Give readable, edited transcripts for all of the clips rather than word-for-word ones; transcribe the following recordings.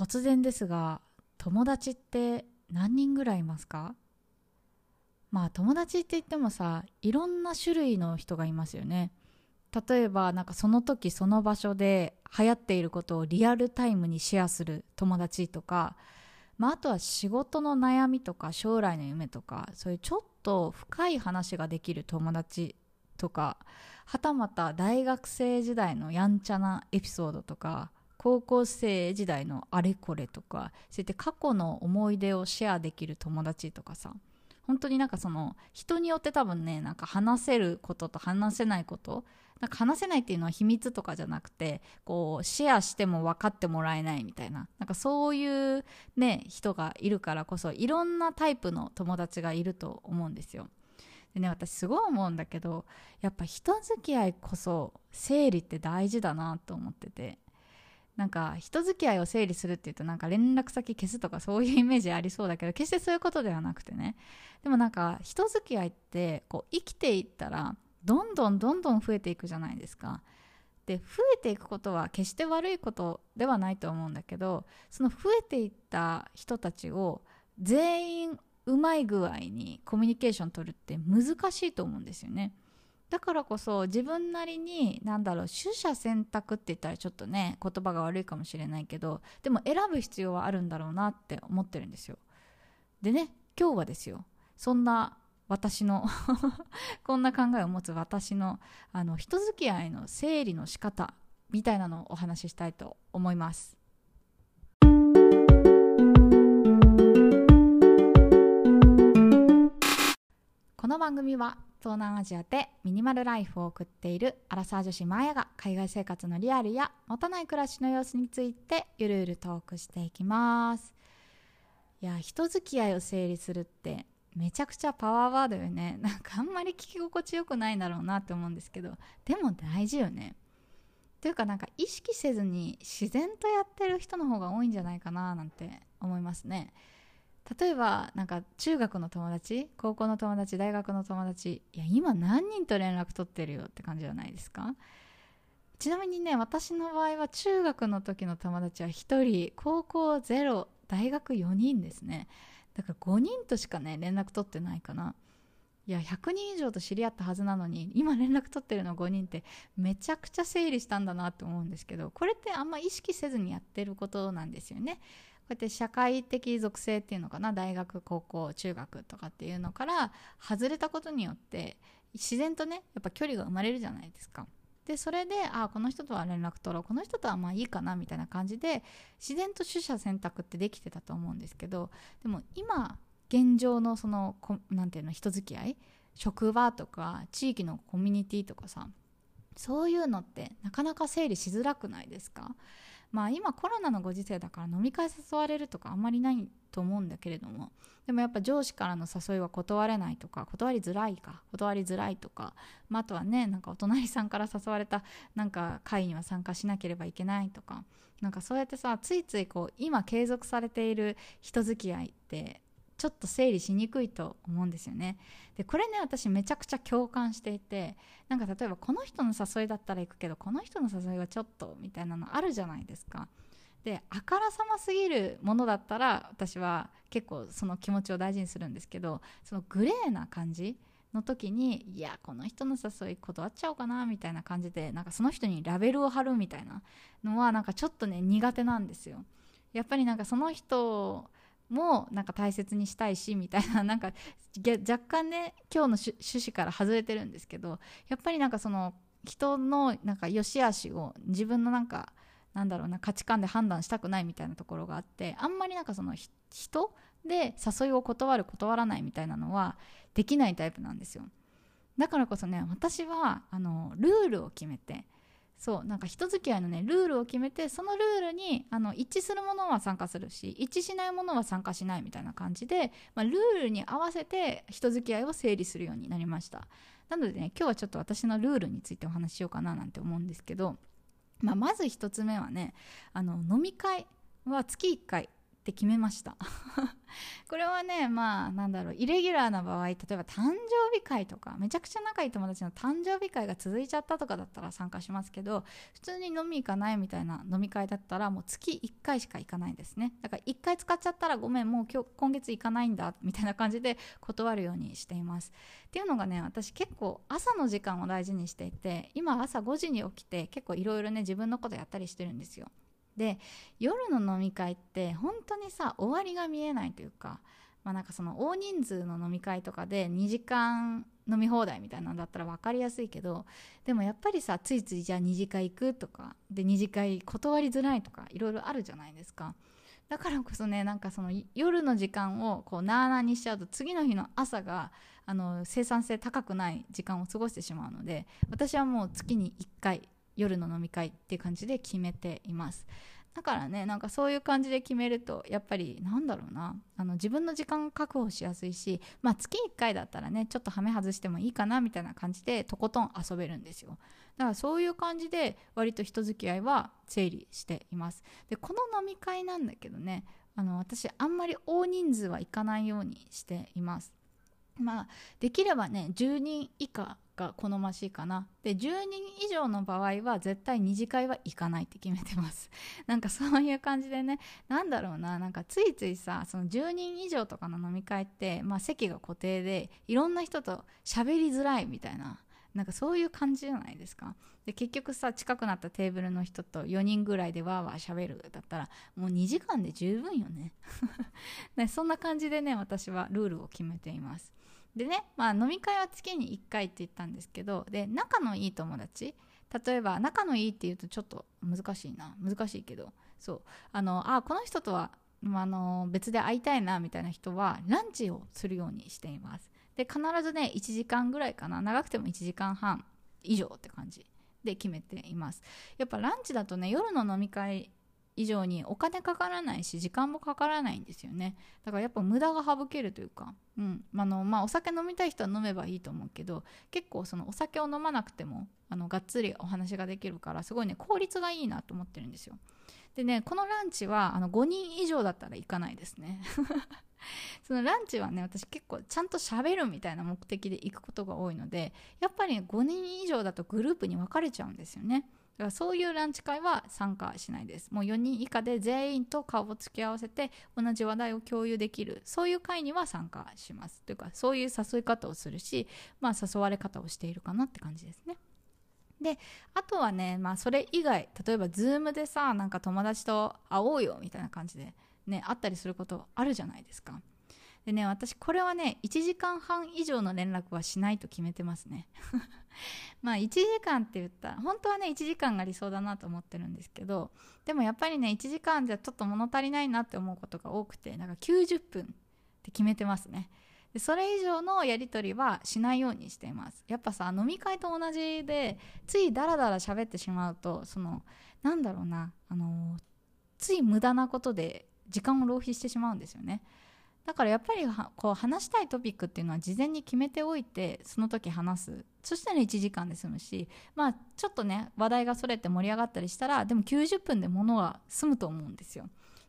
突然ですが、友達って何人ぐらいいますか？まあ友達って言ってもさ、いろんな種類の人がいますよね。例えばなんかその時その場所で流行っていることをリアルタイムにシェアする友達とか、あとは仕事の悩みとか将来の夢とか、そういうちょっと深い話ができる友達とか、はたまた大学生時代のやんちゃなエピソードとか、高校生時代のあれこれとか、そうやって過去の思い出をシェアできる友達とかさ、本当になんかその人によって多分ね、なんか話せることと話せないこと、なんか話せないっていうのは秘密とかじゃなくて、こうシェアしても分かってもらえないみたいな、なんかそういうね人がいるからこそ、いろんなタイプの友達がいると思うんですよ。でね、私すごい思うんだけど、やっぱ人付き合いこそ整理って大事だなと思ってて、なんか人付き合いを整理するっていうと、なんか連絡先消すとかそういうイメージありそうだけど、決してそういうことではなくてね。でもなんか人付き合いってこう生きていったらどんどんどんどん増えていくじゃないですか。で、増えていくことは決して悪いことではないと思うんだけど、その増えていった人たちを全員うまい具合にコミュニケーション取るって難しいと思うんですよね。だからこそ自分なりに、なんだろう、取捨選択って言ったらちょっとね言葉が悪いかもしれないけど、でも選ぶ必要はあるんだろうなって思ってるんですよ。でね、今日はですよ、そんな私のこんな考えを持つ私の人付き合いの整理の仕方みたいなのをお話ししたいと思います。この番組は東南アジアでミニマルライフを送っているアラサー女子マヤが、海外生活のリアルや持たない暮らしの様子についてゆるゆるトークしていきます。いや、人付き合いを整理するってめちゃくちゃパワーワードよね。なんかあんまり聞き心地よくないんだろうなって思うんですけど、でも大事よね。というか、なんか意識せずに自然とやってる人の方が多いんじゃないかななんて思いますね。例えばなんか中学の友達、高校の友達、大学の友達、いや今何人と連絡取ってるよって感じじゃないですか。ちなみにね、私の場合は中学の時の友達は1人、高校0、大学4人ですね。だから5人としかね連絡取ってないかな。いや100人以上と知り合ったはずなのに、今連絡取ってるの5人ってめちゃくちゃ整理したんだなって思うんですけど、これってあんま意識せずにやってることなんですよね。こうやって社会的属性っていうのかな、大学、高校、中学とかっていうのから外れたことによって自然とね、やっぱ距離が生まれるじゃないですか。で、それでこの人とは連絡取ろう、この人とはまあいいかなみたいな感じで自然と取捨選択ってできてたと思うんですけど、でも今現状のそのなんていうの、人付き合い、職場とか地域のコミュニティとかさ、そういうのってなかなか整理しづらくないですか？まあ今コロナのご時世だから飲み会誘われるとかあんまりないと思うんだけれども、でもやっぱ上司からの誘いは断れないとか、断りづらいとか、あとはね、なんかお隣さんから誘われたなんか会には参加しなければいけないとか、なんかそうやってさ、ついついこう今継続されている人付き合いってちょっと整理しにくいと思うんですよね。で、これね、私めちゃくちゃ共感していて、なんか例えばこの人の誘いだったら行くけど、この人の誘いはちょっとみたいなのあるじゃないですか。で、あからさますぎるものだったら私は結構その気持ちを大事にするんですけど、そのグレーな感じの時に、いやこの人の誘い断っちゃおうかなみたいな感じで、なんかその人にラベルを貼るみたいなのはなんかちょっとね苦手なんですよ。やっぱりなんかその人もなんか大切にしたいしみたいな、なんか若干ね今日の趣旨から外れてるんですけど、やっぱりなんかその人のなんか良し悪しを自分のなんかなんだろうな、価値観で判断したくないみたいなところがあって、あんまりなんかその人で誘いを断る断らないみたいなのはできないタイプなんですよ。だからこそね、私はルールを決めて、そう、なんか人付き合いのねルールを決めて、そのルールに一致するものは参加するし、一致しないものは参加しないみたいな感じで、ルールに合わせて人付き合いを整理するようになりました。なのでね、今日はちょっと私のルールについてお話ししようかななんて思うんですけど、まず一つ目はね、飲み会は月1回って決めましたこれはね、まあなんだろう、イレギュラーな場合、例えば誕生日会とか、めちゃくちゃ仲いい友達の誕生日会が続いちゃったとかだったら参加しますけど、普通に飲み行かないみたいな飲み会だったらもう月1回しか行かないんですね。だから1回使っちゃったらごめん、もう今月行かないんだみたいな感じで断るようにしています。っていうのがね、私結構朝の時間を大事にしていて、今朝5時に起きて結構いろいろね自分のことやったりしてるんですよ。で、夜の飲み会って本当にさ、終わりが見えないというか、まあなんかその大人数の飲み会とかで2時間飲み放題みたいなんだったら分かりやすいけど、でもやっぱりさ、ついついじゃあ2次会行くとかで2次会断りづらいとかいろいろあるじゃないですか。だからこそね、なんかその夜の時間をこうなあなあにしちゃうと、次の日の朝が生産性高くない時間を過ごしてしまうので、私はもう月に1回夜の飲み会っていう感じで決めています。だからね、なんかそういう感じで決めると、やっぱりなんだろうな、自分の時間確保しやすいし、まあ月1回だったらね、ちょっとハメ外してもいいかなみたいな感じでとことん遊べるんですよ。だからそういう感じで割と人付き合いは整理しています。で、この飲み会なんだけどね、私あんまり大人数は行かないようにしています。まあできればね、10人以下が好ましいかな。で、10人以上の場合は絶対2次会は行かないって決めてます。なんかそういう感じでね、なんだろうな、なんかついついさ、その10人以上とかの飲み会って、まあ、席が固定でいろんな人と喋りづらいみたいな、なんかそういう感じじゃないですか。で、結局さ、近くなったテーブルの人と4人ぐらいでわーわー喋るだったらもう2時間で十分よね。ね、そんな感じでね、私はルールを決めています。でね、まあ、飲み会は月に1回って言ったんですけど、で、仲のいい友達、例えば仲のいいっていうとちょっと難しいけど、そう、この人とは、別で会いたいなみたいな人はランチをするようにしています。で、必ずね、1時間ぐらいかな、長くても1時間半以上って感じで決めています。やっぱランチだとね、夜の飲み会以上にお金かからないし時間もかからないんですよね。だからやっぱ無駄が省けるというか、まあ、お酒飲みたい人は飲めばいいと思うけど、結構そのお酒を飲まなくてもがっつりお話ができるから、すごいね、効率がいいなと思ってるんですよ。でね、このランチは5人以上だったら行かないですね。そのランチはね、私結構ちゃんと喋るみたいな目的で行くことが多いので、やっぱり5人以上だとグループに分かれちゃうんですよね。だからそういうランチ会は参加しないです。もう4人以下で全員と顔を突き合わせて同じ話題を共有できる、そういう会には参加します。というか、そういう誘い方をするし、まあ誘われ方をしているかなって感じですね。で、あとはね、まあそれ以外、例えば Zoom でさ、なんか友達と会おうよみたいな感じでね、会ったりすることあるじゃないですか。でね、私これはね、1時間半以上の連絡はしないと決めてますね。まあ1時間って言ったら本当はね、1時間が理想だなと思ってるんですけど、でもやっぱりね、1時間じゃちょっと物足りないなって思うことが多くて、なんか90分って決めてますね。で、それ以上のやり取りはしないようにしています。やっぱさ、飲み会と同じでついダラダラ喋ってしまうと、そのなんだろうな、つい無駄なことで時間を浪費してしまうんですよね。だからやっぱりこう話したいトピックっていうのは事前に決めておいて、その時話す。そしたら1時間で済むし、まあちょっとね、話題がそれって盛り上がったりしたら、でも90分で物は済むと思うんですよ。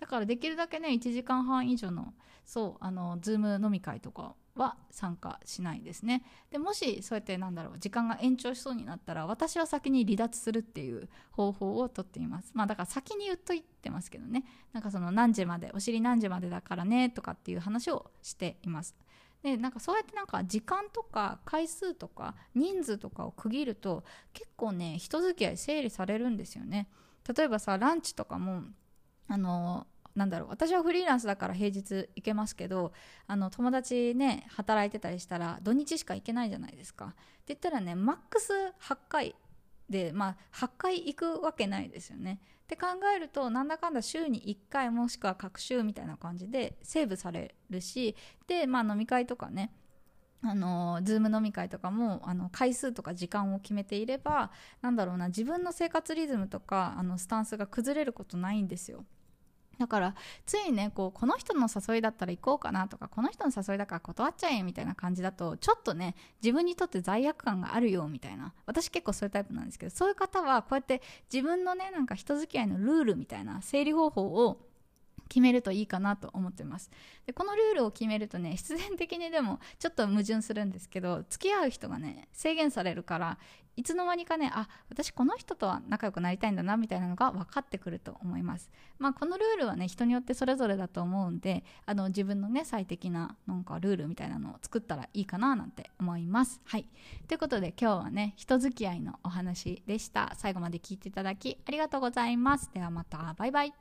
だからできるだけね、1時間半以上の、そう、ズーム飲み会とかは参加しないですね。で、もしそうやってなんだろう、時間が延長しそうになったら、私は先に離脱するっていう方法をとっています。まあだから先に言っといてますけどね、なんかその何時まで、お尻何時までだからねとかっていう話をしています。で、なんかそうやってなんか時間とか回数とか人数とかを区切ると、結構ね、人付き合い整理されるんですよね。例えばさ、ランチとかもなんだろう、私はフリーランスだから平日行けますけど、友達ね、働いてたりしたら土日しか行けないじゃないですか。って言ったらね、マックス8回で、まあ8回行くわけないですよね。って考えると、なんだかんだ週に1回もしくは隔週みたいな感じでセーブされるし、で、まあ飲み会とかね、ズーム飲み会とかも回数とか時間を決めていれば、なんだろうな、自分の生活リズムとかスタンスが崩れることないんですよ。だからついね、この人の誘いだったら行こうかなとか、この人の誘いだから断っちゃえみたいな感じだと、ちょっとね、自分にとって罪悪感があるよみたいな、私結構そういうタイプなんですけど、そういう方はこうやって自分のね、なんか人付き合いのルールみたいな整理方法を決めるといいかなと思ってます。でこのルールを決めるとね、必然的にでもちょっと矛盾するんですけど、付き合う人がね制限されるから、いつの間にかね、あ、私この人とは仲良くなりたいんだなみたいなのが分かってくると思います。まあこのルールはね人によってそれぞれだと思うんで、自分のね最適ななんかルールみたいなのを作ったらいいかななんて思います。はい。ということで今日はね人付き合いのお話でした。最後まで聞いていただきありがとうございます。ではまた、バイバイ。